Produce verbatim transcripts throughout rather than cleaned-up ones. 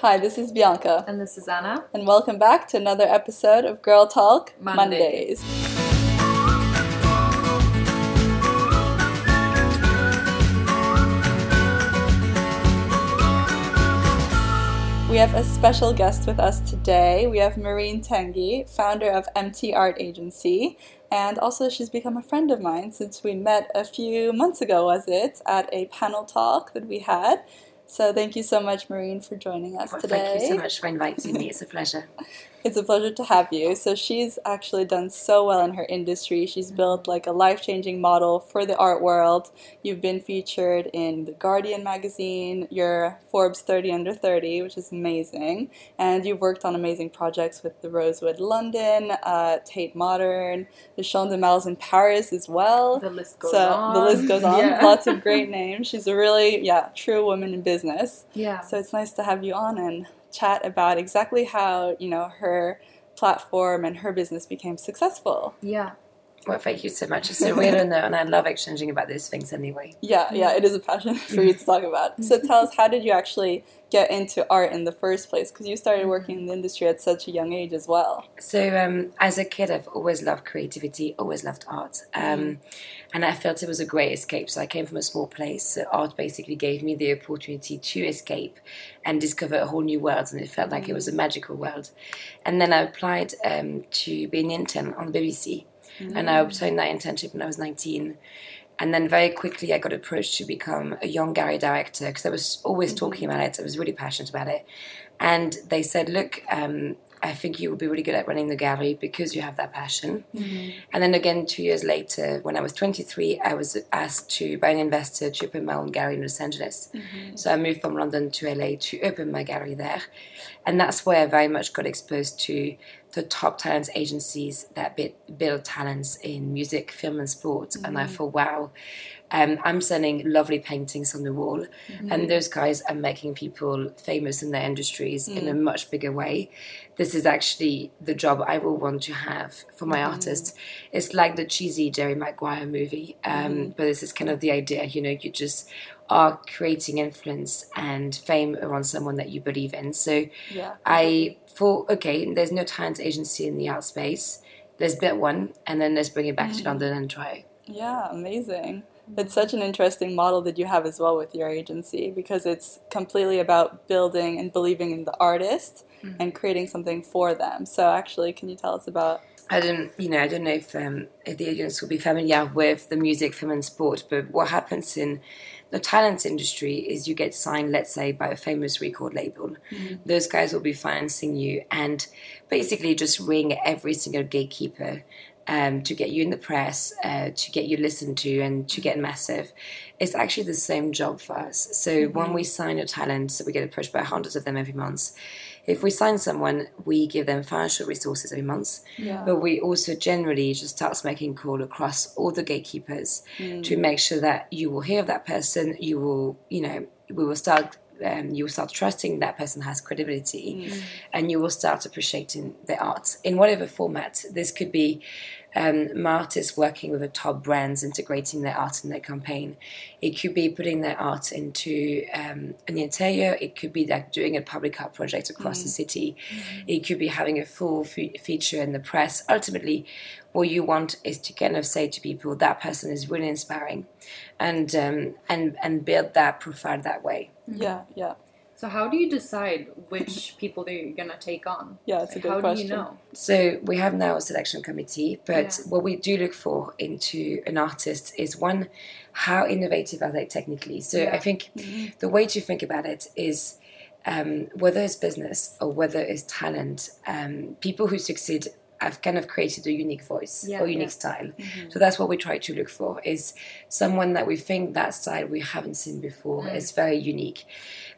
Hi, this is Bianca. And this is Anna. And welcome back to another episode of Girl Talk Mondays. Mondays. We have a special guest with us today. We have Marine Tanguy, founder of M T Art Agency, and also she's become a friend of mine since we met a few months ago, was it, at a panel talk that we had. So thank you so much, Marine, for joining us well, today. Thank you so much for inviting me. It's a pleasure. It's a pleasure to have you. So she's actually done so well in her industry. She's built like a life-changing model for the art world. You've been featured in The Guardian magazine, your Forbes thirty under thirty, which is amazing. And you've worked on amazing projects with the Rosewood London, uh, Tate Modern, the Champ de Mars in Paris as well. The list goes so, on. The list goes on. Yeah. Lots of great names. She's a really, yeah, true woman in business. Yeah. So it's nice to have you on and chat about exactly how, you know, her platform and her business became successful. Yeah. Well, thank you so much. It's so weird, and I love exchanging about those things anyway. Yeah, yeah, it is a passion for you to talk about. So tell us, how did you actually get into art in the first place? Because you started working in the industry at such a young age as well. So um, as a kid, I've always loved creativity, always loved art. Um, and I felt it was a great escape. So I came from a small place. So art basically gave me the opportunity to escape and discover a whole new world. And it felt like it was a magical world. And then I applied um, to be an intern on the B B C. Mm-hmm. And I obtained that internship when I was nineteen. And then very quickly I got approached to become a young gallery director because I was always mm-hmm. talking about it. I was really passionate about it. And they said, look, um, I think you would be really good at running the gallery because you have that passion. Mm-hmm. And then again, two years later, when I was twenty-three, I was asked to by an investor to open my own gallery in Los Angeles. Mm-hmm. So I moved from London to L A to open my gallery there. And that's where I very much got exposed to the top talent agencies that build talents in music, film and sport. Mm-hmm. And I thought, wow, um, I'm sending lovely paintings on the wall. Mm-hmm. And those guys are making people famous in their industries mm-hmm. in a much bigger way. This is actually the job I will want to have for my mm-hmm. artists. It's like the cheesy Jerry Maguire movie. Um, mm-hmm. But this is kind of the idea, you know, you just are creating influence and fame around someone that you believe in. So yeah. I thought, okay, there's no talent agency in the art space. Let's build one and then let's bring it back mm-hmm. to London and try. Yeah, amazing. It's such an interesting model that you have as well with your agency because it's completely about building and believing in the artist mm-hmm. and creating something for them. So actually, can you tell us about... I don't, you know, I don't know if, um, if the audience will be familiar with the music, film and sport, but what happens in the talent industry is you get signed, let's say, by a famous record label. Mm-hmm. Those guys will be financing you and basically just ring every single gatekeeper Um, to get you in the press, uh, to get you listened to and to get massive. It's actually the same job for us. So mm-hmm. when we sign a talent, so we get approached by hundreds of them every month. If we sign someone, we give them financial resources every month. Yeah. But we also generally just start making calls across all the gatekeepers mm. to make sure that you will hear of that person, you will, you know, we will start... Um, you will start trusting that person has credibility mm. and you will start appreciating the art in whatever format. This could be um, artists working with the top brands, integrating their art in their campaign. It could be putting their art into um, an interior. It could be like doing a public art project across mm. the city. Mm. It could be having a full f- feature in the press. Ultimately, what you want is to kind of say to people, that person is really inspiring and um, and and build that profile that way. Yeah, yeah. So how do you decide which people that you're going to take on? Yeah, it's like, a good how question. How do you know? So we have now a selection committee, but yeah. what we do look for into an artist is, one, how innovative are they technically? So yeah. I think mm-hmm. the way to think about it is um, whether it's business or whether it's talent, um, people who succeed I've kind of created a unique voice yeah, or unique yeah. style. Mm-hmm. So that's what we try to look for, is someone that we think that style we haven't seen before. Mm. It's very unique.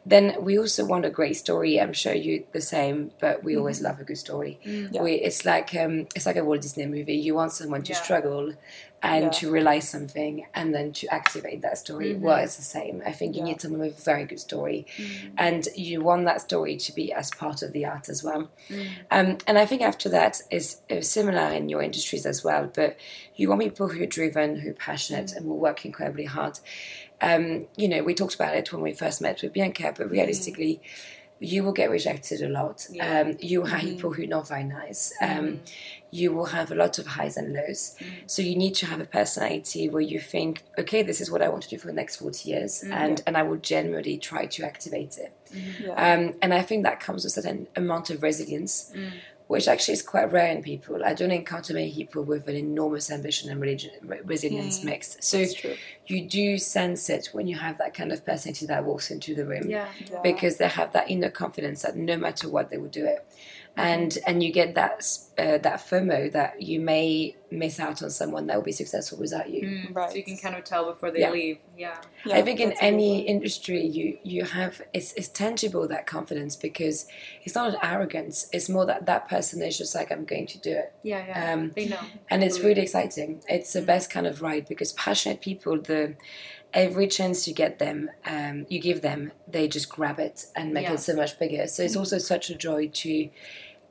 Then we also want a great story. I'm sure you the same, but we mm-hmm. always love a good story. Mm. Yeah. We, it's like um, it's like a Walt Disney movie. You want someone to yeah. struggle and yeah. to realize something and then to activate that story. Mm-hmm. Well, it's the same. I think you yeah. need someone with a very good story. Mm-hmm. And you want that story to be as part of the art as well. Mm-hmm. Um, and I think after that is similar in your industries as well. But you want people who are driven, who are passionate mm-hmm. and will work incredibly hard. Um, you know, we talked about it when we first met with Bianca, but realistically... Mm-hmm. you will get rejected a lot. Yeah. Um, you have mm-hmm. people who are not very nice. Um, mm-hmm. You will have a lot of highs and lows. Mm-hmm. So you need to have a personality where you think, okay, this is what I want to do for the next forty years. Mm-hmm. And, and I will generally try to activate it. Mm-hmm. Yeah. Um, and I think that comes with a certain amount of resilience, mm-hmm. which actually is quite rare in people. I don't encounter many people with an enormous ambition and religion, resilience mm-hmm. mixed. So you do sense it when you have that kind of personality that walks into the room. Yeah. Yeah. Because they have that inner confidence that no matter what, they will do it. And and you get that uh, that FOMO that you may miss out on someone that will be successful without you. Mm, right. So you can kind of tell before they yeah. leave. Yeah. yeah. I think in any industry you you have it's it's tangible, that confidence, because it's not an arrogance. It's more that that person is just like, I'm going to do it. Yeah, yeah. Um, they know. And absolutely. It's really exciting. It's the mm-hmm. best kind of ride, because passionate people, the every chance you get them, um, you give them, they just grab it and make yeah. it so much bigger. So it's mm-hmm. also such a joy to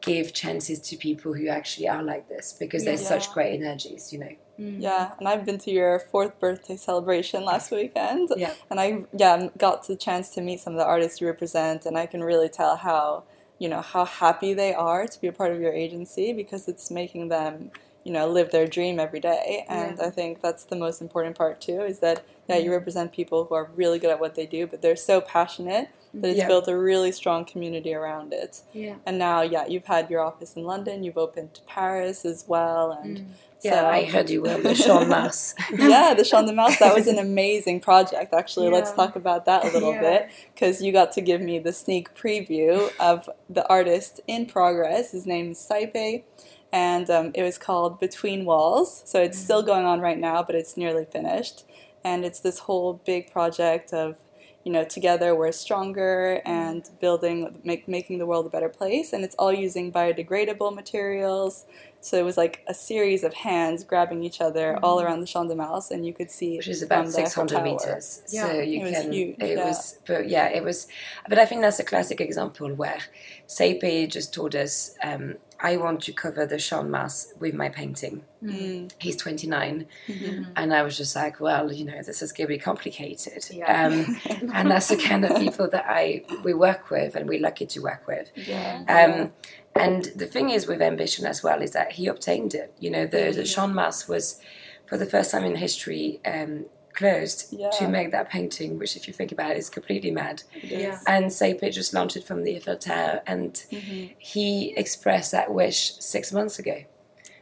give chances to people who actually are like this, because yeah. there's such great energies, you know. Mm. Yeah, and I've been to your fourth birthday celebration last weekend. Yeah. And I yeah got the chance to meet some of the artists you represent, and I can really tell how, you know, how happy they are to be a part of your agency, because it's making them, you know, live their dream every day. And yeah. I think that's the most important part too, is that yeah, you represent people who are really good at what they do, but they're so passionate that it's yeah. built a really strong community around it. Yeah. And now, yeah, you've had your office in London, you've opened to Paris as well. And mm. so, yeah, I heard you were the Jeanne Mas. Yeah, the Jeanne Mas, that was an amazing project, actually. Yeah. Let's talk about that a little yeah. bit, because you got to give me the sneak preview of the artist in progress. His name is Saype. And um, it was called Between Walls. So it's mm-hmm. still going on right now, but it's nearly finished. And it's this whole big project of, you know, together we're stronger and building, make, making the world a better place. And it's all using biodegradable materials. So it was like a series of hands grabbing each other mm-hmm. all around the Champ de Mars, and you could see, which is about six hundred meters. Yeah. So you it can, was huge, it yeah. was, but yeah, it was. But I think that's a classic example where Saype just told us, um, I want to cover the Champ de Mars with my painting. Mm. He's twenty-nine, mm-hmm. and I was just like, well, you know, this is going to be complicated. Yeah. Um, and that's the kind of people that I we work with, and we're lucky to work with. Yeah. Um, yeah. And the thing is with ambition as well is that he obtained it. You know, the, the Champ de Mars was, for the first time in history, um, closed yeah. to make that painting, which if you think about it is completely mad. Yes. And Saype just launched it from the Eiffel Tower, and mm-hmm. he expressed that wish six months ago.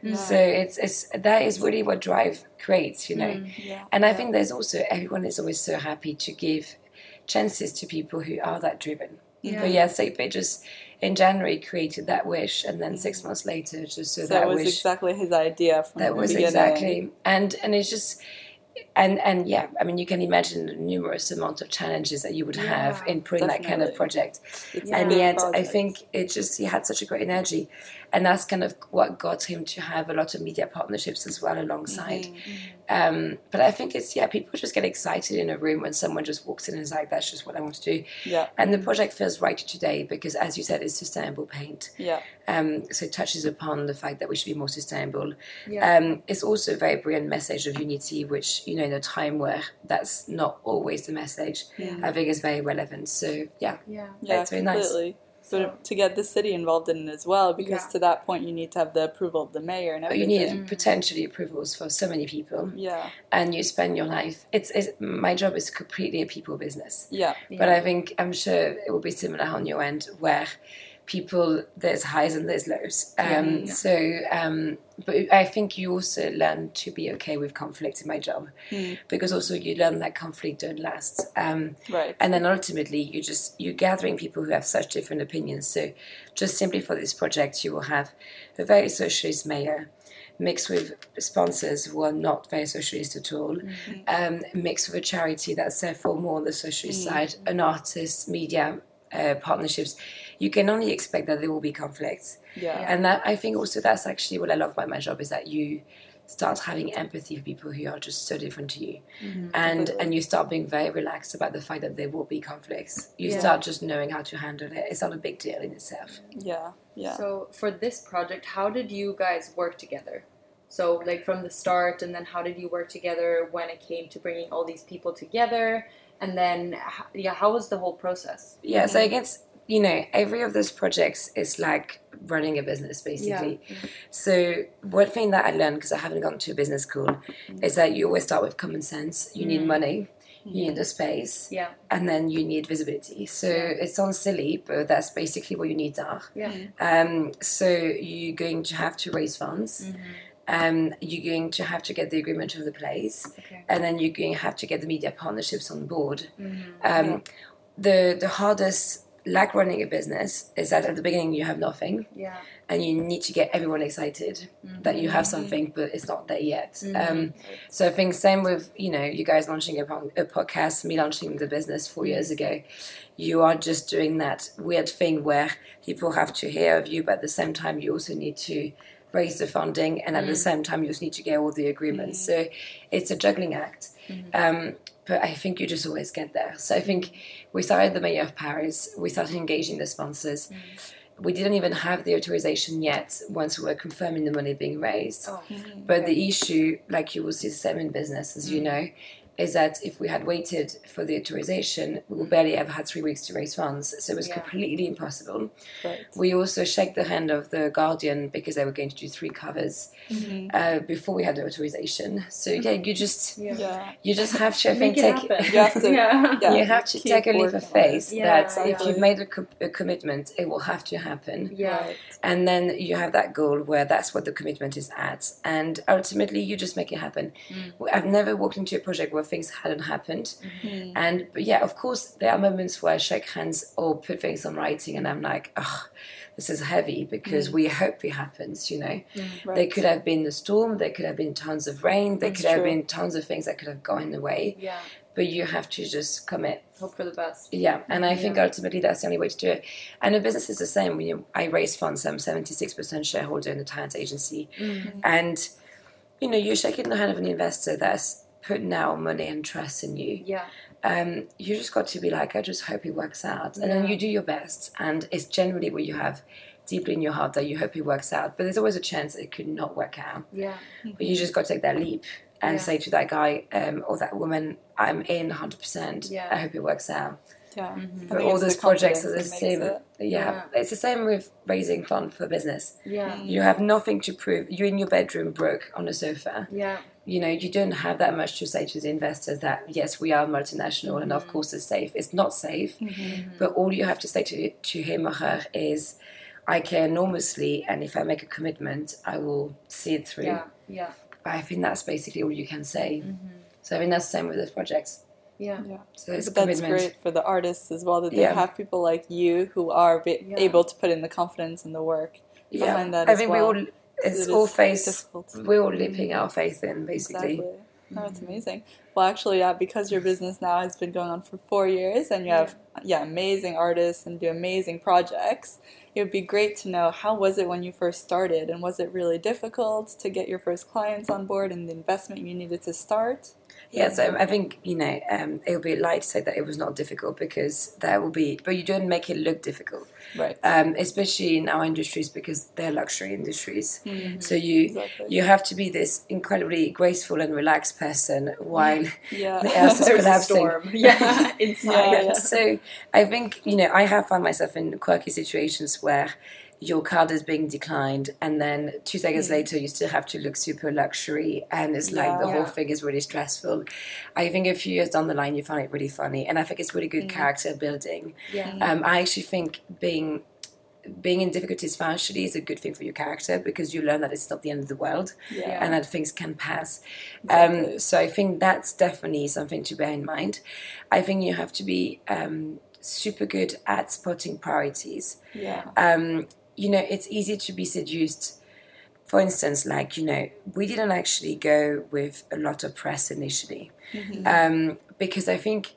Yeah. So it's it's that is really what drive creates, you know. Mm, yeah. And I yeah. think there's also, everyone is always so happy to give chances to people who are that driven. Yeah. But yeah, Saype just in January created that wish, and then six months later just so, so that wish. That was exactly his idea from that the was beginning. Exactly, and and it's just and and yeah, I mean you can imagine the numerous amount of challenges that you would have yeah, in putting that kind of project, it's and yet project. I think it just he had such a great energy, and that's kind of what got him to have a lot of media partnerships as well alongside. Mm-hmm. Um, but I think it's yeah, people just get excited in a room when someone just walks in and is like, that's just what I want to do. Yeah. And the project feels right today because, as you said, it's sustainable paint. Yeah. Um, so it touches upon the fact that we should be more sustainable. Yeah. Um, it's also a very brilliant message of unity, which, you know, in a time where that's not always the message, yeah. I think is very relevant. So yeah, yeah, yeah it's very completely. Nice. But to get the city involved in it as well, because yeah. to that point you need to have the approval of the mayor and everything. You need potentially approvals for so many people. Yeah. And you spend your life. It's, it's my job is completely a people business. Yeah. yeah. But I think I'm sure it will be similar on your end, where people there's highs and there's lows. Um, yeah, yeah. So, um, but I think you also learn to be okay with conflict in my job, mm. because also you learn that conflict don't last. Um, right. And then ultimately you just, you're gathering people who have such different opinions. So just simply for this project, you will have a very socialist mayor mixed with sponsors who are not very socialist at all, mm-hmm. um, mixed with a charity that's therefore more on the socialist mm-hmm. side, an artist, media, uh, partnerships. You can only expect that there will be conflicts. Yeah. And that, I think also that's actually what I love about my job, is that you start having empathy for people who are just so different to you. Mm-hmm. And and you start being very relaxed about the fact that there will be conflicts. You yeah. start just knowing how to handle it. It's not a big deal in itself. Yeah. Yeah. So for this project, how did you guys work together? So like from the start, and then how did you work together when it came to bringing all these people together? And then, yeah, how was the whole process? Yeah, so I guess you know, every of those projects is like running a business, basically. Yeah. So one thing that I learned, because I haven't gone to a business school, mm-hmm. is that you always start with common sense. You mm-hmm. need money, mm-hmm. you need a space, yeah. and then you need visibility. So yeah. it sounds silly, but that's basically what your needs are. Yeah. Um, so you're going to have to raise funds. Mm-hmm. Um, you're going to have to get the agreement of the place, okay. and then you're going to have to get the media partnerships on board. Mm-hmm. Um, okay. The the hardest... like running a business is that at the beginning you have nothing, yeah. and you need to get everyone excited mm-hmm. that you have something, but it's not there yet. Mm-hmm. Um, so I think same with, you know, you guys launching a, a podcast, me launching the business four years ago. You are just doing that weird thing where people have to hear of you, but at the same time you also need to raise the funding, and at mm-hmm. the same time you also need to get all the agreements. Mm-hmm. So it's a juggling act. Mm-hmm. Um, but I think you just always get there. So I think we started the mayor of Paris, we started engaging the sponsors. Mm-hmm. We didn't even have the authorization yet once we were confirming the money being raised. Oh, mm-hmm. But okay. the issue, like you will see the same in business, as mm-hmm. you know, is that if we had waited for the authorization, we would barely ever had three weeks to raise funds. So it was yeah. completely impossible. Right. We also shook the hand of The Guardian because they were going to do three covers mm-hmm. uh, before we had the authorization. So yeah, you just yeah. Yeah. you just have to, I think, take you have to, yeah. Yeah. You have to take a leap of faith yeah, that exactly. if you've made a, co- a commitment, it will have to happen. Yeah. Right. And then you have that goal where that's what the commitment is at. And ultimately, you just make it happen. Mm-hmm. I've never walked into a project where things hadn't happened mm-hmm. and but yeah, of course there are moments where I shake hands or put things on writing and I'm like, oh, this is heavy because mm. we hope it happens, you know. Mm, right. There could have been a storm, there could have been tons of rain, there That's could true. have been tons of things that could have gone away. Yeah. But you have to just commit. Hope for the best. Yeah, and I yeah. think ultimately that's the only way to do it. And a business is the same. When you, I raise funds, I'm seventy-six percent shareholder in the talent agency. Mm-hmm. And, you know, you're shaking the hand of an investor that's put now money and trust in you. Yeah. Um, you just got to be like, I just hope it works out. And yeah. then you do your best. And it's generally what you have deeply in your heart that you hope it works out. But there's always a chance it could not work out. Yeah. Mm-hmm. But you just got to take that leap and yeah. say to that guy um, or that woman, I'm in one hundred percent. Yeah. I hope it works out. Yeah. Mm-hmm. But all those projects are the same. It. Yeah. yeah. It's the same with raising funds for business. Yeah. Mm-hmm. You have nothing to prove. You're in your bedroom broke on a sofa. Yeah. You know, you don't have that much to say to the investors that, yes, we are multinational mm-hmm. and of course it's safe. It's not safe, mm-hmm. but all you have to say to, to him or her is, I care enormously, and if I make a commitment, I will see it through. Yeah, yeah. But I think that's basically all you can say. Mm-hmm. So I mean, that's the same with those projects. Yeah. yeah. So it's but that's commitment. Great for the artists as well, that they yeah. have people like you who are be- yeah. able to put in the confidence and the work behind yeah. that I as think well. We all... It's it all faith. We're all leaping our faith in, basically. Exactly. No, it's amazing. Well, actually, yeah, because your business now has been going on for four years, and you have yeah, yeah amazing artists and do amazing projects. It would be great to know, how was it when you first started, and was it really difficult to get your first clients on board and the investment you needed to start? Yeah, so I think, you know, um, it would be light to say that it was not difficult, because that will be, but you don't make it look difficult. Right. Um, especially in our industries, because they're luxury industries. Mm-hmm. So you exactly. you have to be this incredibly graceful and relaxed person while yeah. the earth is collapsing. Yeah, inside. Yeah, yeah. So I think, you know, I have found myself in quirky situations where your card is being declined, and then two seconds mm. later you still have to look super luxury, and it's like yeah, the yeah. whole thing is really stressful. I think a few years down the line you find it really funny, and I think it's really good mm. character building. Yeah. Um, I actually think being being in difficulties financially is a good thing for your character, because you learn that it's not the end of the world yeah. and that things can pass. Exactly. Um, so I think that's definitely something to bear in mind. I think you have to be um, super good at spotting priorities. Yeah. Um, you know, it's easy to be seduced. For instance, like, you know, we didn't actually go with a lot of press initially mm-hmm. um, because I think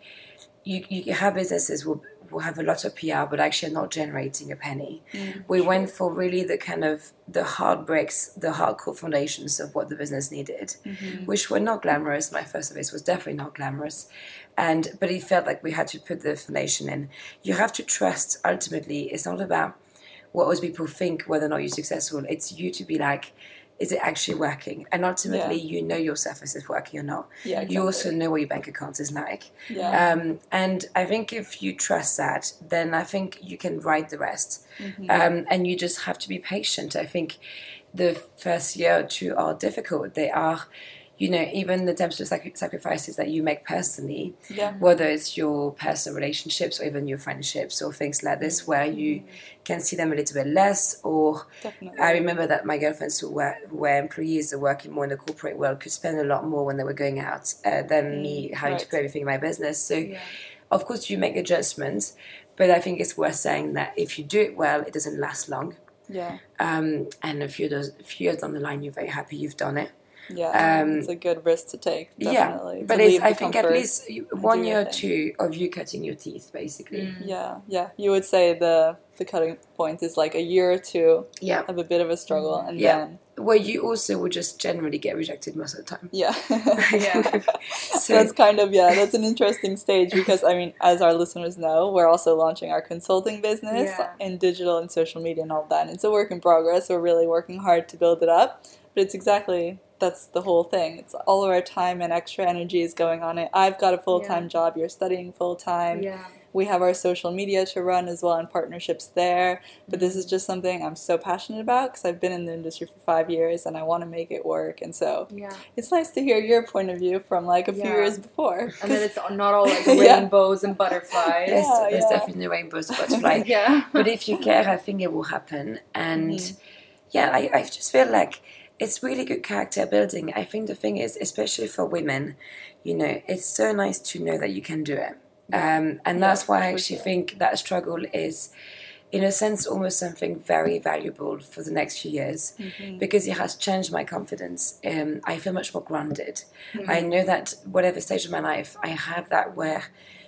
you, you have businesses will, will have a lot of P R, but actually not generating a penny. Mm-hmm. We went for really the kind of the hard bricks, the hardcore foundations of what the business needed, mm-hmm. which were not glamorous. My first service was definitely not glamorous. And but it felt like we had to put the foundation in. You have to trust, ultimately. It's not about what those people think, whether or not you're successful. It's you to be like, is it actually working? And ultimately, yeah. you know yourself if it's working or not. Yeah, exactly. You also know what your bank account is like. Yeah. Um, and I think if you trust that, then I think you can ride the rest. Mm-hmm. Um, and you just have to be patient. I think the first year or two are difficult. They are... You know, even the types of sac- sacrifices that you make personally, yeah. whether it's your personal relationships or even your friendships or things like this, where you can see them a little bit less. Or Definitely. I remember that my girlfriends who were, who were employees or working more in the corporate world could spend a lot more when they were going out uh, than mm, me having right. to put everything in my business. So, yeah. of course, you make adjustments, but I think it's worth saying that if you do it well, it doesn't last long. Yeah. Um, and a few years down the line, you're very happy you've done it. Yeah, um, it's a good risk to take, definitely. Yeah, but it's, I think at least one year or two of you cutting your teeth, basically. Mm. Yeah, yeah. You would say the the cutting point is like a year or two yeah. of a bit of a struggle. Mm. and yeah. then Well, you also would just generally get rejected most of the time. Yeah. yeah. So that's kind of, yeah, that's an interesting stage because, I mean, as our listeners know, we're also launching our consulting business yeah. in digital and social media and all that. And it's a work in progress. We're really working hard to build it up. But it's exactly... That's the whole thing. It's all of our time and extra energy is going on it. I've got a full-time yeah. job. You're studying full-time. Yeah. We have our social media to run as well and partnerships there. But this is just something I'm so passionate about because I've been in the industry for five years and I want to make it work. And so yeah. it's nice to hear your point of view from like a yeah. few years before. And then it's not all like rainbows yeah. and butterflies. There's, yeah, there's yeah. definitely rainbows and butterflies. yeah. But if you care, I think it will happen. And mm. yeah, I, I just feel like... It's really good character building. I think the thing is, especially for women, you know, it's so nice to know that you can do it. Yeah. Um, and yeah, that's why I actually think that struggle is, in a sense, almost something very valuable for the next few years mm-hmm. because it has changed my confidence. Um, I feel much more grounded. Mm-hmm. I know that whatever stage of my life, I have that where...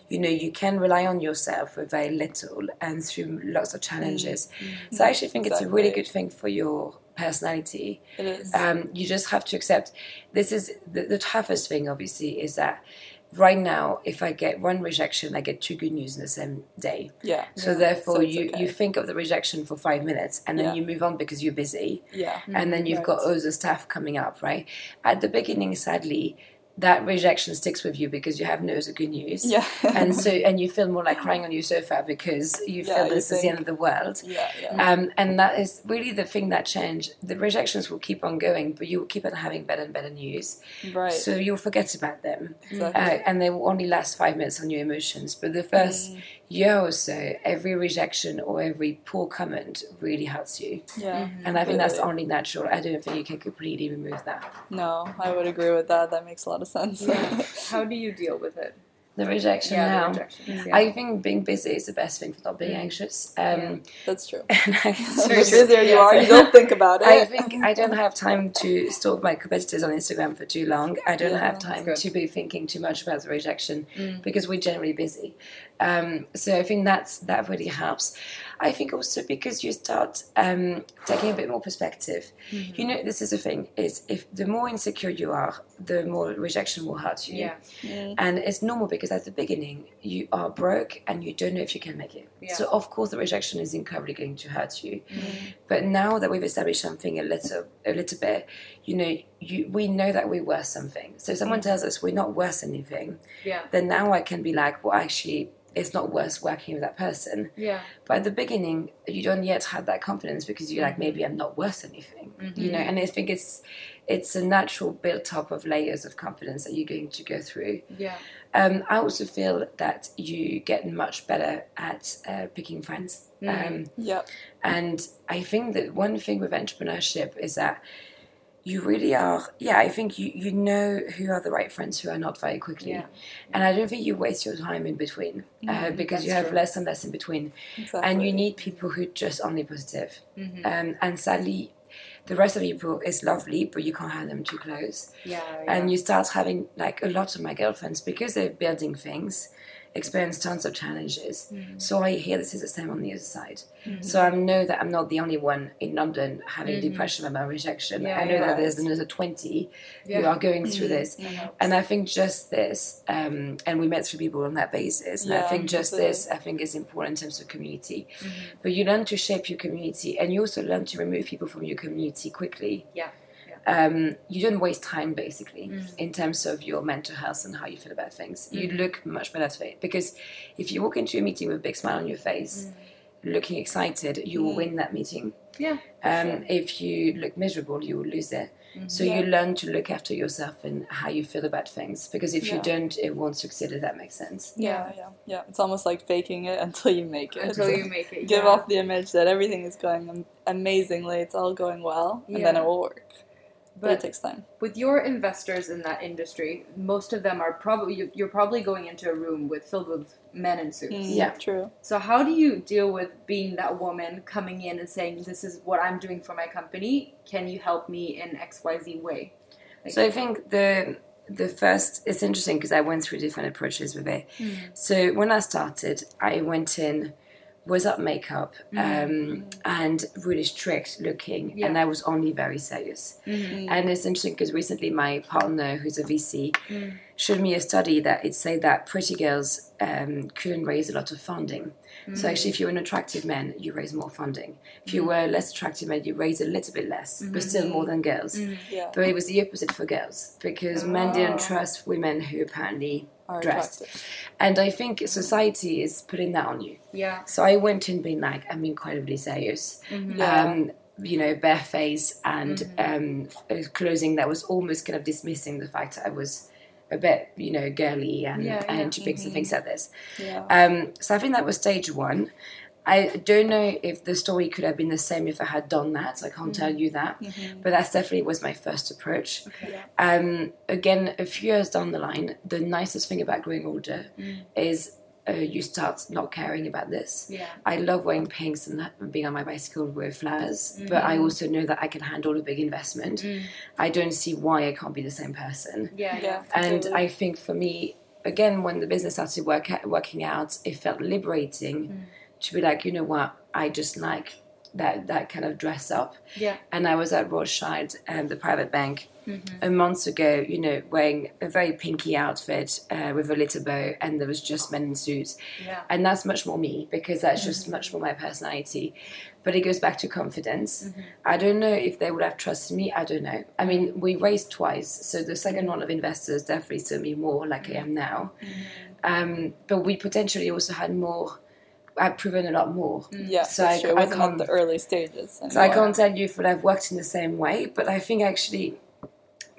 You know, you can rely on yourself with very little and through lots of challenges. Mm-hmm. So I actually think exactly. it's a really good thing for your personality. It is. Um, you just have to accept. This is the, the toughest thing, obviously, is that right now, if I get one rejection, I get two good news in the same day. Yeah. So yeah. therefore, so you, okay. you think of the rejection for five minutes and then yeah. you move on because you're busy. Yeah. And mm-hmm. then you've right. got all the stuff coming up, right? At the beginning, sadly... that rejection sticks with you because you have no other good news. Yeah. and so and you feel more like crying on your sofa because you yeah, feel this you is the end of the world. Yeah, yeah. Um, and that is really the thing that changed. The rejections will keep on going, but you will keep on having better and better news. Right. So you'll forget about them. Exactly. Uh, and they will only last five minutes on your emotions. But the first mm. year or so, every rejection or every poor comment really hurts you. Yeah. Mm-hmm. And I think really. that's only natural. I don't think you can completely remove that. No, I would agree with that. That makes a lot of sense. Yeah. How do you deal with it? The rejection yeah, now. The rejection. Yeah. I think being busy is the best thing for not being anxious. Um, yeah, that's true. And I, so the busier you are, you don't think about it. I think I don't have time to stalk my competitors on Instagram for too long. I don't yeah, have time to be thinking too much about the rejection mm. because we're generally busy. Um, so I think that's that really helps. I think also because you start um, taking a bit more perspective. Mm-hmm. You know, this is the thing: is if the more insecure you are, the more rejection will hurt you. Yeah. Mm. And it's normal because at the beginning you are broke and you don't know if you can make it. Yeah. So of course the rejection is incredibly going to hurt you. Mm-hmm. But now that we've established something a little, a little bit, you know, you we know that we're worth something. So if someone mm-hmm. tells us we're not worth anything, yeah. then now I can be like, well, actually. It's not worth working with that person. Yeah. But at the beginning, you don't yet have that confidence because you're like, maybe I'm not worth anything, mm-hmm. you know. And I think it's it's a natural built up of layers of confidence that you're going to go through. Yeah. Um, I also feel that you get much better at uh, picking friends. Mm-hmm. Um, yeah. And I think that one thing with entrepreneurship is that. You really are, yeah, I think you, you know who are the right friends who are not very quickly. Yeah. And I don't think you waste your time in between mm-hmm. uh, because That's you have true. less and less in between. Exactly. And you need people who just only positive. Mm-hmm. Um, and sadly, the rest of people is lovely, but you can't have them too close. Yeah, yeah. And you start having, like, a lot of my girlfriends, because they're building things, experience tons of challenges. Mm-hmm. So I hear this is the same on the other side. Mm-hmm. So I know that I'm not the only one in London having mm-hmm. depression about rejection. Yeah, I know yeah. that there's another twenty yeah. who are going through mm-hmm. this. Mm-hmm. And I think just this, um, and we met three people on that basis, and yeah, I think just absolutely. this, I think is important in terms of community. Mm-hmm. But you learn to shape your community, and you also learn to remove people from your community quickly. Yeah. um, you don't waste time, basically, mm. in terms of your mental health and how you feel about things. Mm. You look much better today. Because if you walk into a meeting with a big smile on your face, mm. looking excited, you mm. will win that meeting. Yeah. Um, sure. If you look miserable, you will lose it. Mm-hmm. So yeah. you learn to look after yourself and how you feel about things, because if yeah. you don't, it won't succeed, if that makes sense. Yeah, yeah, yeah. yeah. It's almost like faking it until you make it. Until you make it, Give yeah. off the image that everything is going am- amazingly, it's all going well, and yeah. then it will work. But, but it takes time. With your investors in that industry, most of them are probably, you're probably going into a room with filled with men in suits. Mm, yeah, true. So how do you deal with being that woman coming in and saying, this is what I'm doing for my company, can you help me in X Y Z way? Like, so I think the the first, it's interesting because I went through different approaches with it. Mm. So when I started, I went in, was up makeup um, mm-hmm. and really strict looking, yeah. and I was only very serious. Mm-hmm. And it's interesting because recently my partner, who's a V C, mm. showed me a study that it said that pretty girls um, couldn't raise a lot of funding. Mm-hmm. So actually, if you're an attractive man, you raise more funding. If you mm-hmm. were less attractive man, you raise a little bit less, mm-hmm. but still more than girls. Mm-hmm. Yeah. But it was the opposite for girls, because oh. men didn't trust women who apparently dressed. And I think society is putting that on you. Yeah. So I went in being like, I'm incredibly serious. Mm-hmm. Yeah. Um, you know, bare face and mm-hmm. um, clothing that was almost kind of dismissing the fact that I was a bit, you know, girly and, yeah, yeah. and mm-hmm. and things like this. Yeah. Um, so I think that was stage one. I don't know if the story could have been the same if I had done that, so I can't mm-hmm. tell you that, mm-hmm. but that definitely was my first approach. Okay, yeah. Um, again, a few years down the line, the nicest thing about growing older mm. is uh, you start not caring about this. Yeah. I love wearing pinks and being on my bicycle with flowers, mm-hmm. but I also know that I can handle a big investment. Mm. I don't see why I can't be the same person. Yeah, yeah. And totally. I think for me, again, when the business started work out, working out, it felt liberating. Mm. To be like, you know what, I just like that that kind of dress up. Yeah. And I was at Rothschild, um, the private bank, mm-hmm. a month ago, you know, wearing a very pinky outfit uh, with a little bow, and there was just men in suits. Yeah. And that's much more me, because that's mm-hmm. just much more my personality. But it goes back to confidence. Mm-hmm. I don't know if they would have trusted me. I don't know. I mean, we raised twice, so the second round of investors definitely saw me more like mm-hmm. I am now. Mm-hmm. Um, but we potentially also had more... I've proven a lot more. Yeah, so I, I can't the early stages. Anymore. So I can't tell you if I've worked in the same way, but I think actually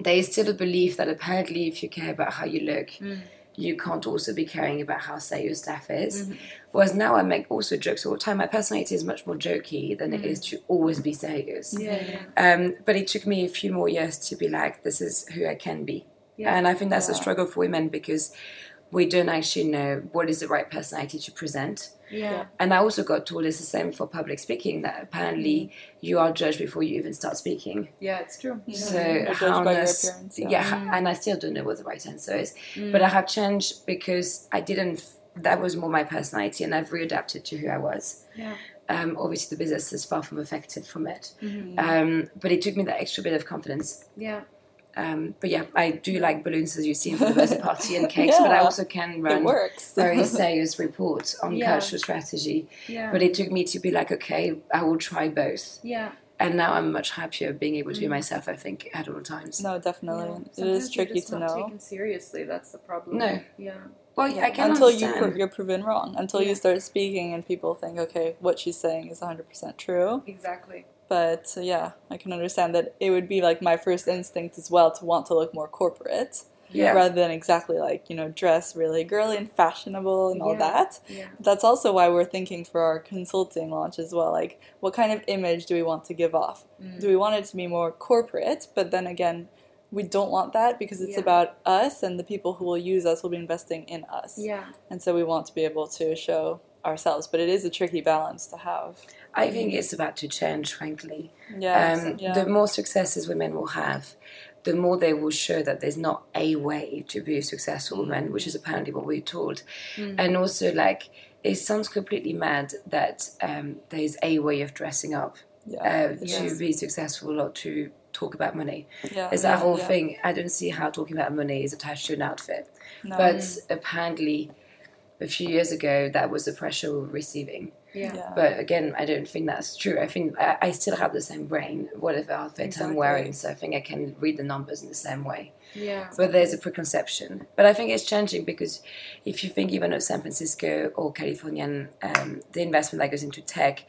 there is still a belief that apparently if you care about how you look, mm. you can't also be caring about how say your staff is. Mm-hmm. Whereas now I make also jokes all the time. My personality is much more jokey than mm. it is to always be serious. Yeah, yeah. Um, but it took me a few more years to be like, this is who I can be. Yeah. And I think that's yeah. a struggle for women, because we don't actually know what is the right personality to present. Yeah. And I also got told it's the same for public speaking, that apparently you are judged before you even start speaking. Yeah, it's true. Yeah. So You're how nice, yeah, yeah mm. and I still don't know what the right answer is. Mm. But I have changed, because I didn't, that was more my personality, and I've readapted to who I was. Yeah. Um, obviously the business is far from affected from it. Mm-hmm. Um, but it took me that extra bit of confidence. Yeah. Um, but yeah, I do like balloons, as you've seen, for the birthday party and cakes, yeah. but I also can run very serious reports on yeah. cultural strategy. Yeah. But it took me to be like, okay, I will try both. Yeah. And now I'm much happier being able to be myself, I think, at all times. No, definitely. Yeah. It is tricky to know. Sometimes you're just not taken seriously, that's the problem. No. Yeah. Well, yeah, I can Until understand. you pro- you're proven wrong. Until yeah. you start speaking and people think, okay, what she's saying is one hundred percent true. Exactly. But, uh, yeah, I can understand that it would be, like, my first instinct as well to want to look more corporate. Yeah. Rather than exactly, like, you know, dress really girly and fashionable and yeah. all that. Yeah. That's also why we're thinking for our consulting launch as well. Like, what kind of image do we want to give off? Mm. Do we want it to be more corporate? But then again, we don't want that, because it's yeah. about us, and the people who will use us will be investing in us. Yeah. And so we want to be able to show ourselves. But it is a tricky balance to have. I think it's about to change, frankly. Yeah, um, yeah. The more successes women will have, the more they will show that there's not a way to be a successful woman, which is apparently what we're told. Mm-hmm. And also, like, it sounds completely mad that um, there's a way of dressing up yeah. uh, yes. to be successful or to talk about money. Yeah, it's that yeah, whole yeah. thing. I don't see how talking about money is attached to an outfit. No. But apparently, a few years ago, that was the pressure we were receiving. Yeah. yeah. But again, I don't think that's true. I think I, I still have the same brain, whatever outfit exactly. I'm wearing. So I think I can read the numbers in the same way. Yeah. But there's a preconception. But I think it's changing, because if you think even of San Francisco or Californian, um, the investment that goes into tech,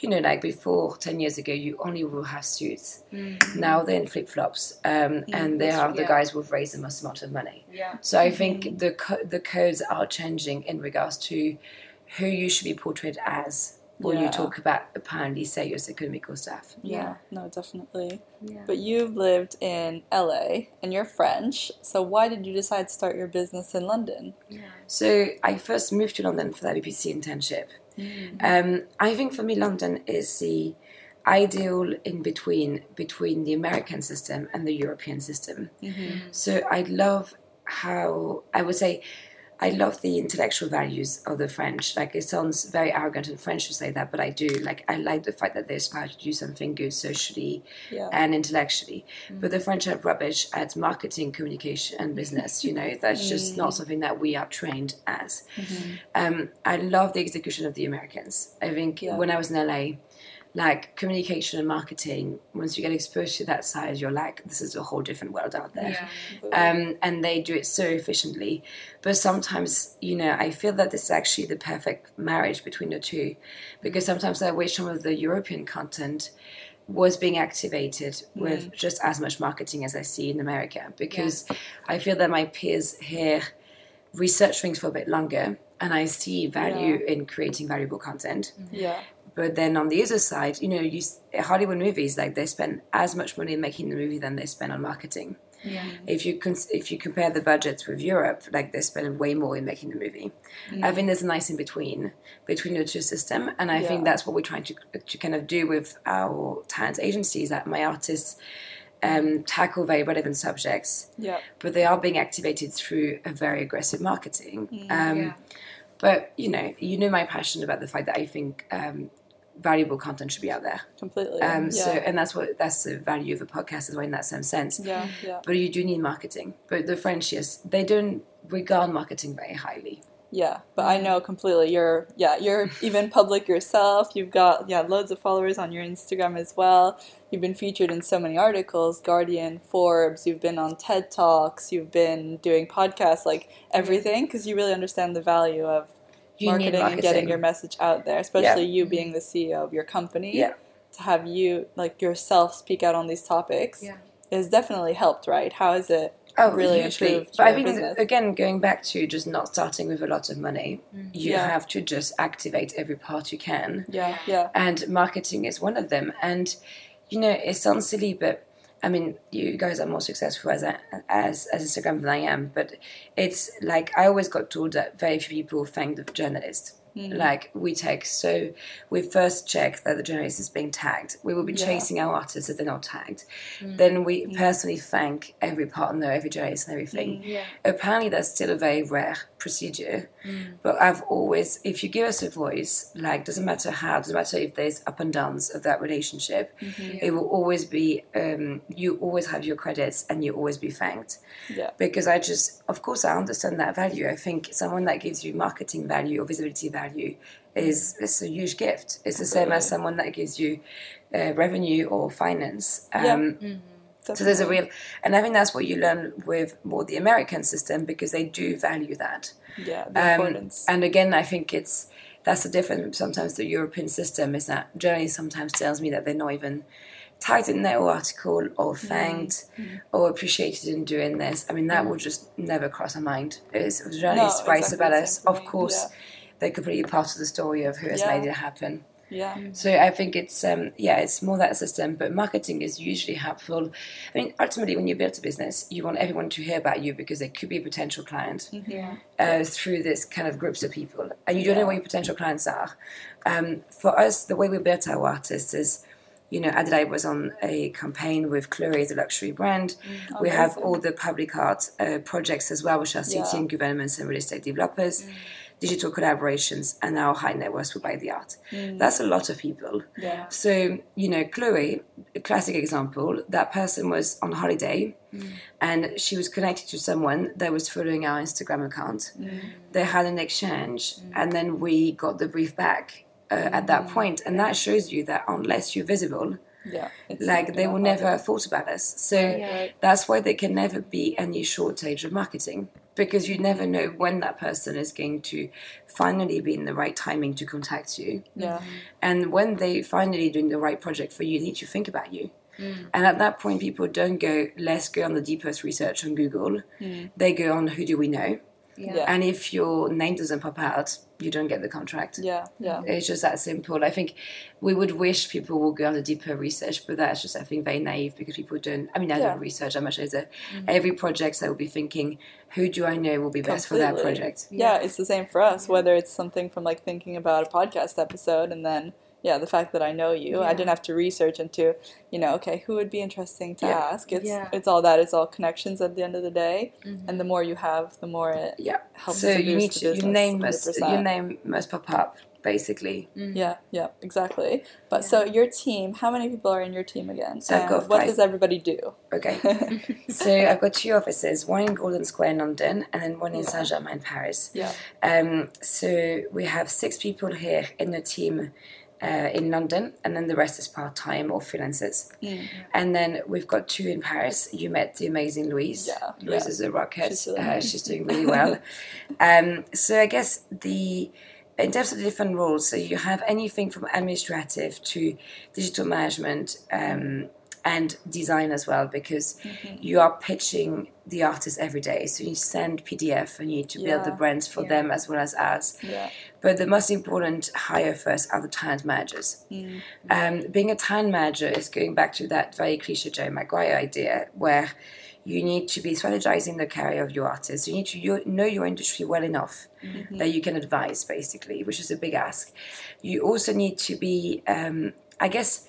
you know, like before ten years ago, you only will have suits. Mm-hmm. Now they're in flip-flops. Um, mm-hmm. And they are the yeah. guys who've raised the most amount of money. Yeah. So I think mm-hmm. the co- the codes are changing in regards to who you should be portrayed as when yeah. you talk about, apparently, say, your economical stuff. Yeah, yeah. No, definitely. Yeah. But you've lived in L A, and you're French, so why did you decide to start your business in London? Yeah. So I first moved to London for the B B C internship. Mm-hmm. Um, I think for me, London is the ideal in between, between the American system and the European system. Mm-hmm. So I love how, I would say, I love the intellectual values of the French. Like, it sounds very arrogant in French to say that, but I do. Like, I like the fact that they aspire to do something good socially yeah. and intellectually. Mm. But the French are rubbish at marketing, communication, and business. You know, that's mm. just not something that we are trained as. Mm-hmm. Um, I love the execution of the Americans. I think yeah. when I was in L A, like, communication and marketing, once you get exposed to that side, you're like, this is a whole different world out there. Yeah. Um, and they do it so efficiently. But sometimes, you know, I feel that this is actually the perfect marriage between the two, because sometimes I wish some of the European content was being activated with mm. just as much marketing as I see in America, because yeah. I feel that my peers here research things for a bit longer, and I see value yeah. in creating valuable content. Yeah. But then on the other side, you know, you, Hollywood movies, like, they spend as much money making the movie than they spend on marketing. Yeah. If you cons- if you compare the budgets with Europe, like, they spend way more in making the movie. Yeah. I think there's a nice in between between the two systems, and I yeah. think that's what we're trying to to kind of do with our talent agencies. That my artists um, tackle very relevant subjects, yeah. but they are being activated through a very aggressive marketing. Mm, um, yeah. But you know, you know my passion about the fact that I think. Um, valuable content should be out there completely um yeah. so and that's what that's the value of a podcast as well in that same sense yeah, yeah but you do need marketing. But the French, yes, they don't regard marketing very highly. Yeah, but I know completely. You're, yeah, you're even public yourself. You've got, yeah, loads of followers on your Instagram as well. You've been featured in so many articles, Guardian, Forbes. You've been on TED Talks. You've been doing podcasts, like everything, because you really understand the value of You marketing, marketing and getting your message out there, especially yeah. you being the C E O of your company, yeah. to have you, like, yourself speak out on these topics yeah. has definitely helped, right? How has it oh, really hugely. improved but your I think, business? Again, going back to just not starting with a lot of money, mm-hmm. you yeah. have to just activate every part you can. Yeah, yeah. And marketing is one of them. And, you know, it sounds silly, but I mean, you guys are more successful as a, as as Instagram than I am, but it's like I always got told that very few people thank the journalist. Mm-hmm. Like, we take so we first check that the journalist is being tagged. We will be yeah. chasing our artists if they're not tagged. Mm-hmm. Then we yeah. personally thank every partner, every journalist, and everything. Mm-hmm. Yeah. Apparently, that's still a very rare procedure. Mm-hmm. But I've always, if you give us a voice, like, doesn't matter how, doesn't matter if there's up and downs of that relationship, mm-hmm. yeah. it will always be. Um, you always have your credits, and you always be thanked. Yeah. Because I just, of course, I understand that value. I think someone that gives you marketing value or visibility value. Value is it's a huge gift. It's the same as someone that gives you uh, revenue or finance. Um, yeah. mm-hmm. So there's a real, and I think that's what you learn with more the American system, because they do value that. Yeah, the um, importance. And again, I think it's that's the difference. Sometimes the European system is that journalists sometimes tells me that they're not even tagged in their article or thanked mm-hmm. or appreciated in doing this. I mean, that mm-hmm. will just never cross our mind. It's journalists no, writes exactly about us, of course. Yeah. They're completely part of the story of who has yeah. made it happen. Yeah. Mm-hmm. So I think it's, um, yeah, it's more that system, but marketing is usually helpful. I mean, ultimately, when you build a business, you want everyone to hear about you because they could be a potential client mm-hmm. yeah. uh, through this kind of groups of people. And you don't yeah. know what your potential clients are. Um, for us, the way we built our artists is, you know, Adelaide was on a campaign with Clurie, the luxury brand. Mm, we have all the public art uh, projects as well, which are city yeah. and governments and real estate developers. Mm. Digital collaborations, and our high net worth will buy the art. Mm. That's a lot of people. Yeah. So, you know, Chloe, a classic example, that person was on holiday mm. and she was connected to someone that was following our Instagram account. Mm. They had an exchange mm. and then we got the brief back uh, at that point. And that shows you that unless you're visible, yeah, like they will never have thought about us. So yeah. that's why there can never be any shortage of marketing, because you never know when that person is going to finally be in the right timing to contact you. Yeah. And when they finally doing the right project for you, they need to think about you. Mm. And at that point, people don't go, let's go on the deepest research on Google. Mm. They go on, who do we know? Yeah. Yeah. And if your name doesn't pop out, you don't get the contract. Yeah, yeah. It's just that simple. I think we would wish people would go on a deeper research, but that's just, I think, very naive because people don't... I mean, I yeah. don't research that much. As a, mm-hmm. Every project I will be thinking, who do I know will be best Completely. for that project? Yeah, yeah, it's the same for us, whether it's something from, like, thinking about a podcast episode and then... Yeah, the fact that I know you, yeah. I didn't have to research into, you know, okay, who would be interesting to yeah. ask. It's yeah. it's all that. It's all connections at the end of the day, mm-hmm. and the more you have, the more it yeah. helps. So to you need to, your name must your name must pop up, basically. Mm-hmm. Yeah, yeah, exactly. But yeah. so your team, how many people are in your team again? So I've got what does everybody do? Okay, so I've got two offices: one in Golden Square in London, and then one in Saint Germain in Paris. Yeah. Um. So we have six people here in the team. Uh, in London, and then the rest is part-time or freelancers. Yeah. And then we've got two in Paris. You met the amazing Louise. Yeah, Louise yeah. is a rocket. She's, uh, she's doing really well. um, so I guess the in terms of the different roles, so you have anything from administrative to digital management um, and design as well, because mm-hmm. you are pitching the artists every day. So you send P D F and you need to yeah. build the brands for yeah. them as well as us. Yeah. But the most important hire first are the talent managers. Mm. Um, being a talent manager is going back to that very cliche Jerry Maguire idea where you need to be strategizing the career of your artists. You need to know your industry well enough mm-hmm. that you can advise, basically, which is a big ask. You also need to be, um, I guess...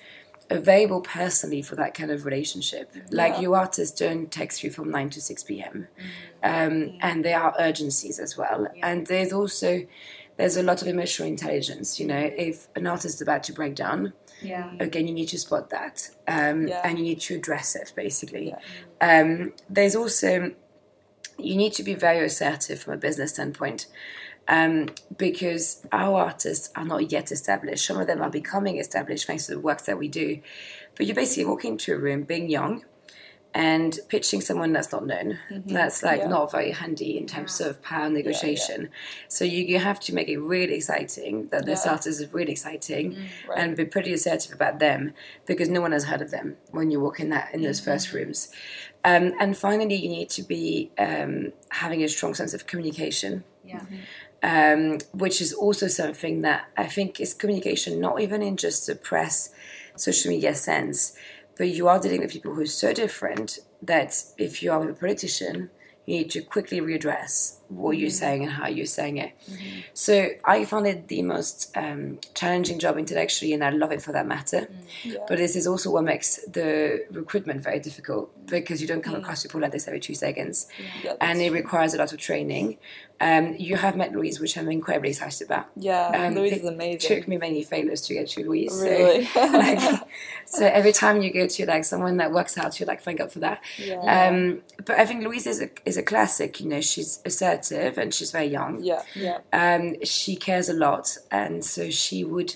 available personally for that kind of relationship. Yeah. Like your artists don't text you from nine to six p.m. Mm-hmm. Um, yeah. And there are urgencies as well. Yeah. And there's also, there's a lot of emotional intelligence. You know, if an artist is about to break down, yeah. again, you need to spot that. Um, yeah. And you need to address it, basically. Yeah. Um, there's also, you need to be very assertive from a business standpoint. Um, because our artists are not yet established. Some of them are becoming established thanks to the work that we do. But you basically walk into a room being young and pitching someone that's not known. Mm-hmm. That's like yeah. not very handy in terms yeah. of power negotiation. Yeah, yeah. So you, you have to make it really exciting, that this yeah. artist is really exciting mm-hmm. right. and be pretty assertive about them because no one has heard of them when you walk in that in those mm-hmm. first rooms. Um, and finally, you need to be um, having a strong sense of communication. Yeah. Mm-hmm. Um, which is also something that I think is communication, not even in just the press, social media sense, but you are dealing with people who are so different that if you are a politician, you need to quickly readdress what mm-hmm. you're saying and how you're saying it. Mm-hmm. So I found it the most um, challenging job intellectually, and I love it for that matter. Mm-hmm. Yeah. But this is also what makes the recruitment very difficult, because you don't come mm-hmm. across people like this every two seconds. Yeah, and it requires a lot of training. Um, you have met Louise, which I'm incredibly excited about. Yeah, um, Louise is amazing. It took me many failures to get to Louise. Really? So, like, so every time you go to like someone that works out, you're like, thank God for that. Yeah. Um, but I think Louise is a, is a classic. You know, she's assertive and she's very young. Yeah, yeah. Um, she cares a lot, and so she would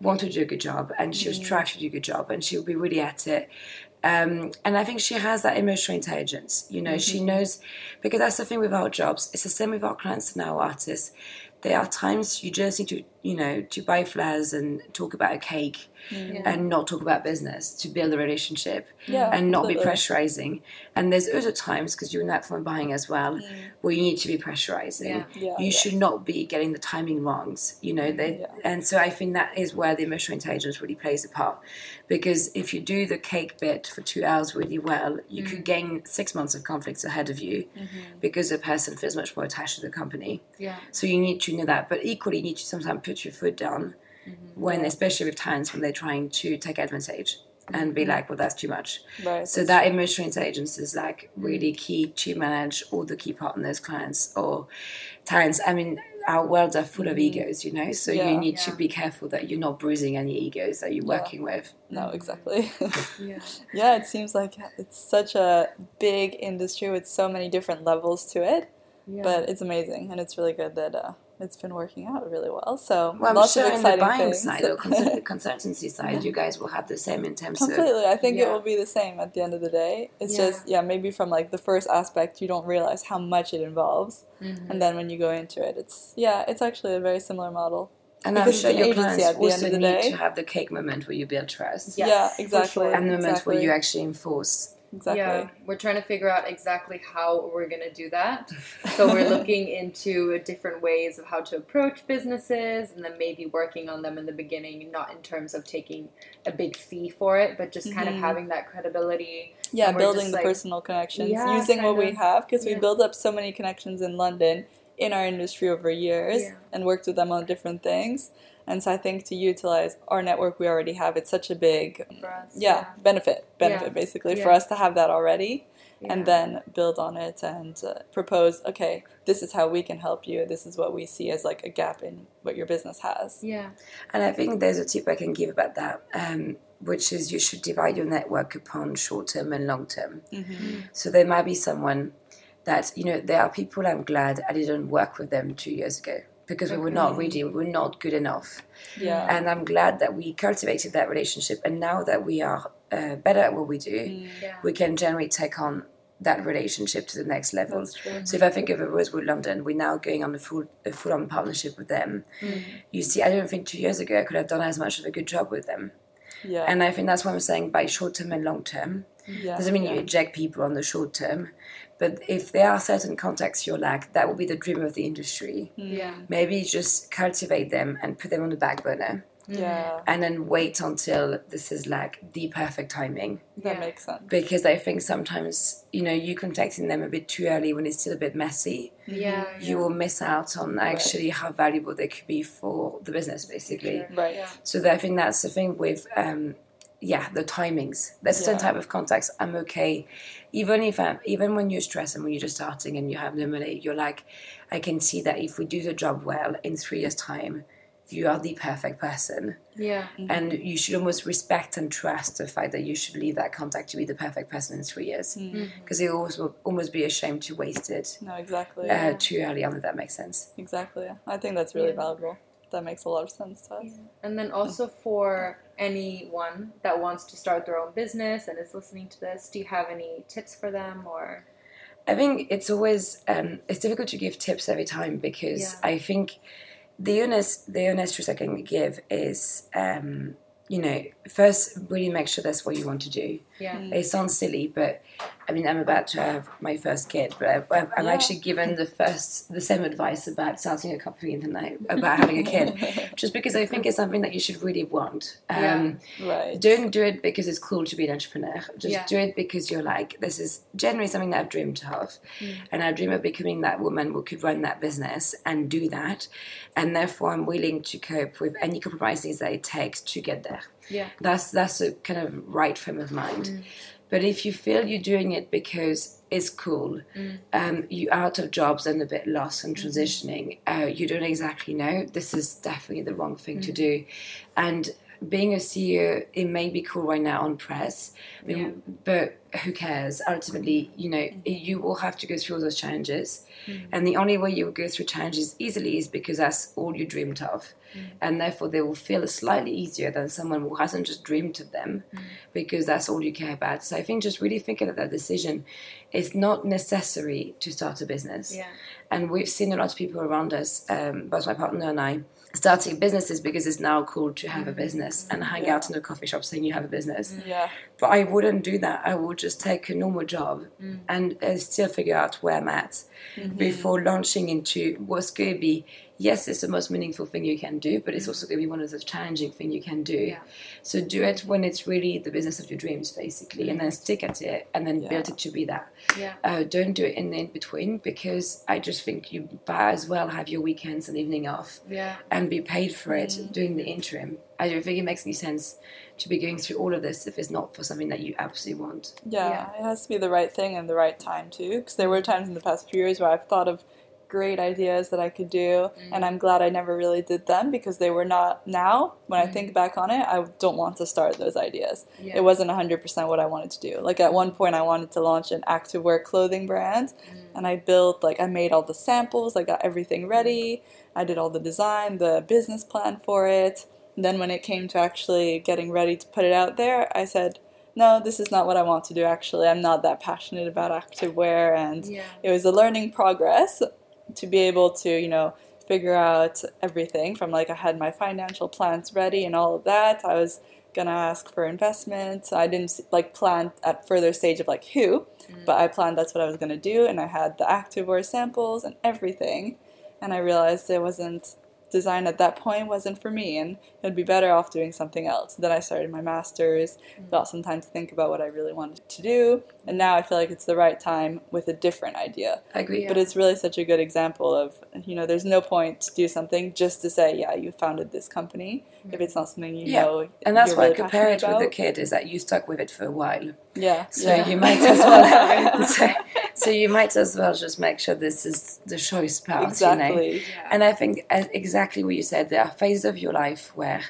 want to do a good job, and she mm. would try to do a good job, and she would be really at it. Um, and I think she has that emotional intelligence, you know, mm-hmm. she knows, because that's the thing with our jobs. It's the same with our clients and our artists. There are times you just need to, you know, to buy flowers and talk about a cake yeah. and not talk about business, to build a relationship yeah, and not absolutely. be pressurizing. And there's other times, because you're in that form of buying as well, yeah. where you need to be pressurizing. Yeah. Yeah, you yeah. should not be getting the timing wrongs, you know. They, yeah. And so I think that is where the emotional intelligence really plays a part. Because if you do the cake bit for two hours really well, you mm-hmm. could gain six months of conflicts ahead of you mm-hmm. because the person feels much more attached to the company. Yeah. So you need to know that, but equally you need to sometimes put your foot down mm-hmm. when, especially with clients, when they're trying to take advantage and be like, well, that's too much. Right, so that true. Emotional intelligence is like really key to manage all the key partners, clients or talents. I mean, our worlds are full mm-hmm. of egos, you know, so yeah, you need yeah. to be careful that you're not bruising any egos that you're yeah. working with. No, exactly. yeah. yeah, it seems like it's such a big industry with so many different levels to it, yeah. but it's amazing, and it's really good that... Uh, it's been working out really well. So well, I'm lots sure of exciting in the buying things. Side or consultancy side, you guys will have the same in terms completely. Of... Completely. I think yeah. it will be the same at the end of the day. It's yeah. just, yeah, maybe from like the first aspect, you don't realize how much it involves. Mm-hmm. And then when you go into it, it's, yeah, it's actually a very similar model. And because I'm sure your clients at the also end of the need day. To have the cake moment where you build trust. Yes, yeah, exactly. Sure. And the moment exactly. where you actually enforce... Exactly. Yeah, we're trying to figure out exactly how we're going to do that. So we're looking into different ways of how to approach businesses and then maybe working on them in the beginning, not in terms of taking a big fee for it, but just kind mm-hmm. of having that credibility. Yeah, building the like, personal connections, yeah, using what of. We have, because yeah. we build up so many connections in London in our industry over years yeah. and worked with them on different things. And so I think to utilize our network we already have, it's such a big for us, yeah, yeah. benefit, benefit yeah. basically yeah. for us to have that already yeah. and then build on it and uh, propose, okay, this is how we can help you. This is what we see as like a gap in what your business has. Yeah. And I think there's a tip I can give about that, um, which is you should divide your network upon short-term and long-term. Mm-hmm. So there might be someone that, you know, there are people I'm glad I didn't work with them two years ago. Because we were not ready, we were not good enough. Yeah. And I'm glad that we cultivated that relationship. And now that we are uh, better at what we do, yeah. we can generally take on that relationship to the next level. So if I think of a Rosewood London, we're now going on a full, a full-on partnership with them. Mm. You see, I don't think two years ago I could have done as much of a good job with them. Yeah. And I think that's what I'm saying by short-term and long-term. Yeah. Doesn't mean yeah. you eject people on the short term, but if there are certain contacts you lack, that will be the dream of the industry. Yeah. Maybe just cultivate them and put them on the back burner. Yeah. And then wait until this is like the perfect timing. That yeah. makes sense. Because I think sometimes, you know, you contacting them a bit too early when it's still a bit messy, yeah, you yeah. will miss out on actually right. how valuable they could be for the business, basically. Sure. Right. Yeah. So I think that's the thing with... Um, Yeah, the timings. There's a certain yeah. type of contacts. I'm okay. Even if I'm, even when you're stressed and when you're just starting and you have no money, you're like, I can see that if we do the job well, in three years' time, you are the perfect person. Yeah. Mm-hmm. And you should almost respect and trust the fact that you should leave that contact to be the perfect person in three years. Because mm-hmm. it always will almost be a shame to waste it. No, exactly. Uh, yeah. Too early on, if that makes sense. Exactly. I think that's really yeah. valuable. That makes a lot of sense to us. Yeah. And then also for anyone that wants to start their own business and is listening to this, do you have any tips for them? Or I think it's always um, it's difficult to give tips every time because yeah. I think the honest the honest truth I can give is um, you know, first really make sure that's what you want to do. Yeah. Mm-hmm. It sounds silly, but I mean I'm about to have my first kid, but I've, I've, I'm yeah. actually given the first the same advice about starting a company and then about having a kid, just because I think it's something that you should really want. Um, yeah. Right. Don't do it because it's cool to be an entrepreneur. Just yeah. do it because you're like, this is generally something that I've dreamed of, mm. and I dream of becoming that woman who could run that business and do that, and therefore I'm willing to cope with any compromises that it takes to get there. Yeah, that's that's a kind of right frame of mind. Mm. But if you feel you're doing it because it's cool, mm. um, you're out of jobs and a bit lost and transitioning, uh, you don't exactly know, this is definitely the wrong thing mm. to do. And being a C E O, it may be cool right now on press, yeah. but who cares? Ultimately, you know, mm-hmm. you will have to go through all those challenges. Mm-hmm. And the only way you will go through challenges easily is because that's all you dreamed of. Mm-hmm. And therefore, they will feel slightly easier than someone who hasn't just dreamed of them mm-hmm. because that's all you care about. So I think just really thinking of that decision, it's not necessary to start a business. Yeah. And we've seen a lot of people around us, um, both my partner and I, starting businesses because it's now cool to have a business and hang yeah. out in a coffee shop saying you have a business. Yeah. But I wouldn't do that. I would just take a normal job mm. and uh, still figure out where I'm at mm-hmm. before launching into what's going to be, yes, it's the most meaningful thing you can do, but it's also going to be one of the challenging things you can do. Yeah. So do it when it's really the business of your dreams, basically, mm-hmm. and then stick at it and then yeah. build it to be that. Yeah. Uh, don't do it in the in-between because I just think you might as well have your weekends and evening off yeah. and be paid for it mm-hmm. during the interim. I don't think it makes any sense to be going through all of this if it's not for something that you absolutely want. Yeah, yeah. It has to be the right thing and the right time too. Because there were times in the past few years where I've thought of great ideas that I could do, mm. and I'm glad I never really did them, because they were not, now, when mm. I think back on it, I don't want to start those ideas. Yeah. It wasn't one hundred percent what I wanted to do. Like, at one point, I wanted to launch an activewear clothing brand, mm. and I built, like, I made all the samples, I got everything ready, I did all the design, the business plan for it. And then when it came to actually getting ready to put it out there, I said, no, this is not what I want to do, actually. I'm not that passionate about activewear. And yeah. it was a learning progress to be able to, you know, figure out everything from, like, I had my financial plans ready and all of that. I was going to ask for investment. I didn't, like, plan at further stage of, like, who, mm. but I planned that's what I was going to do. And I had the activewear samples and everything. And I realized it wasn't, design at that point wasn't for me, and it would be better off doing something else. Then I started my master's, mm-hmm. got some time to think about what I really wanted to do, and now I feel like it's the right time with a different idea. I agree. But yeah. it's really such a good example of, you know, there's no point to do something just to say, yeah, you founded this company, mm-hmm. if it's not something you yeah. know. And that's why really I compare it about. With the kid, is that you stuck with it for a while. Yeah. So yeah. you might as well have it. So, so you might as well just make sure this is the choice part. Exactly. You know? Yeah. And I think exactly Exactly what you said. There are phases of your life where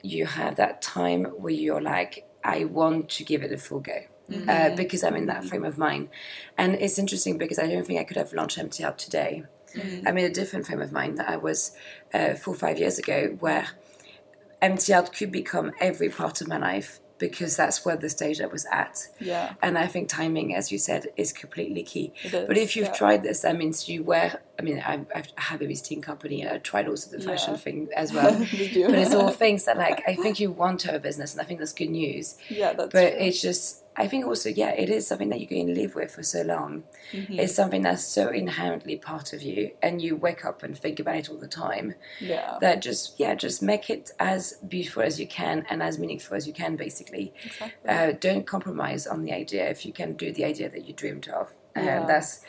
you have that time where you're like, I want to give it a full go, mm-hmm. uh, because I'm in that frame of mind. And it's interesting because I don't think I could have launched M T Art today. Mm-hmm. I'm in a different frame of mind that I was uh, four or five years ago, where M T Art could become every part of my life, because that's where the stage I was at. Yeah. And I think timing, as you said, is completely key. Is, but if you've yeah. tried this, that means you were, I mean, I, I have a visiting company, and I tried also the fashion yeah. thing as well. You do. But it's all things that, like, I think you want to have a business, and I think that's good news. Yeah, that's But true. It's just, I think also, yeah, it is something that you can live with for so long. Mm-hmm. It's something that's so inherently part of you, and you wake up and think about it all the time. Yeah. That just, yeah, just make it as beautiful as you can and as meaningful as you can, basically. Exactly. Uh, don't compromise on the idea if you can do the idea that you dreamed of. And yeah. um, that's,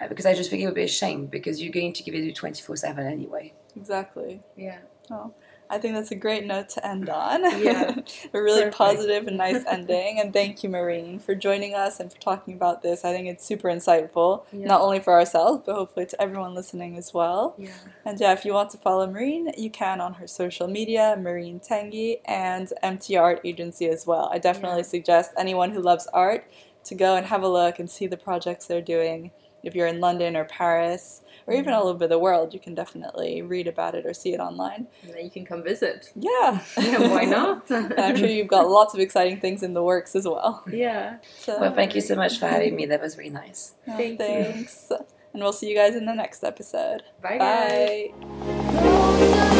uh, because I just think it would be a shame, because you're going to give it twenty-four seven anyway. Exactly. Yeah. Oh. I think that's a great note to end on. Yeah. A really Perfect. Positive and nice ending. And thank you, Marine, for joining us and for talking about this. I think it's super insightful, yeah. not only for ourselves, but hopefully to everyone listening as well. Yeah. And yeah, if you want to follow Marine, you can on her social media, Marine Tanguy, and M T Art Agency as well. I definitely yeah. suggest anyone who loves art to go and have a look and see the projects they're doing. If you're in London or Paris, or even all over the world, you can definitely read about it or see it online. And then you can come visit. Yeah. Yeah, why not? I'm sure you've got lots of exciting things in the works as well. Yeah. So. Well, thank you so much for having me. That was really nice. Oh, thank thanks. You. And we'll see you guys in the next episode. Bye. Bye. Guys. Bye.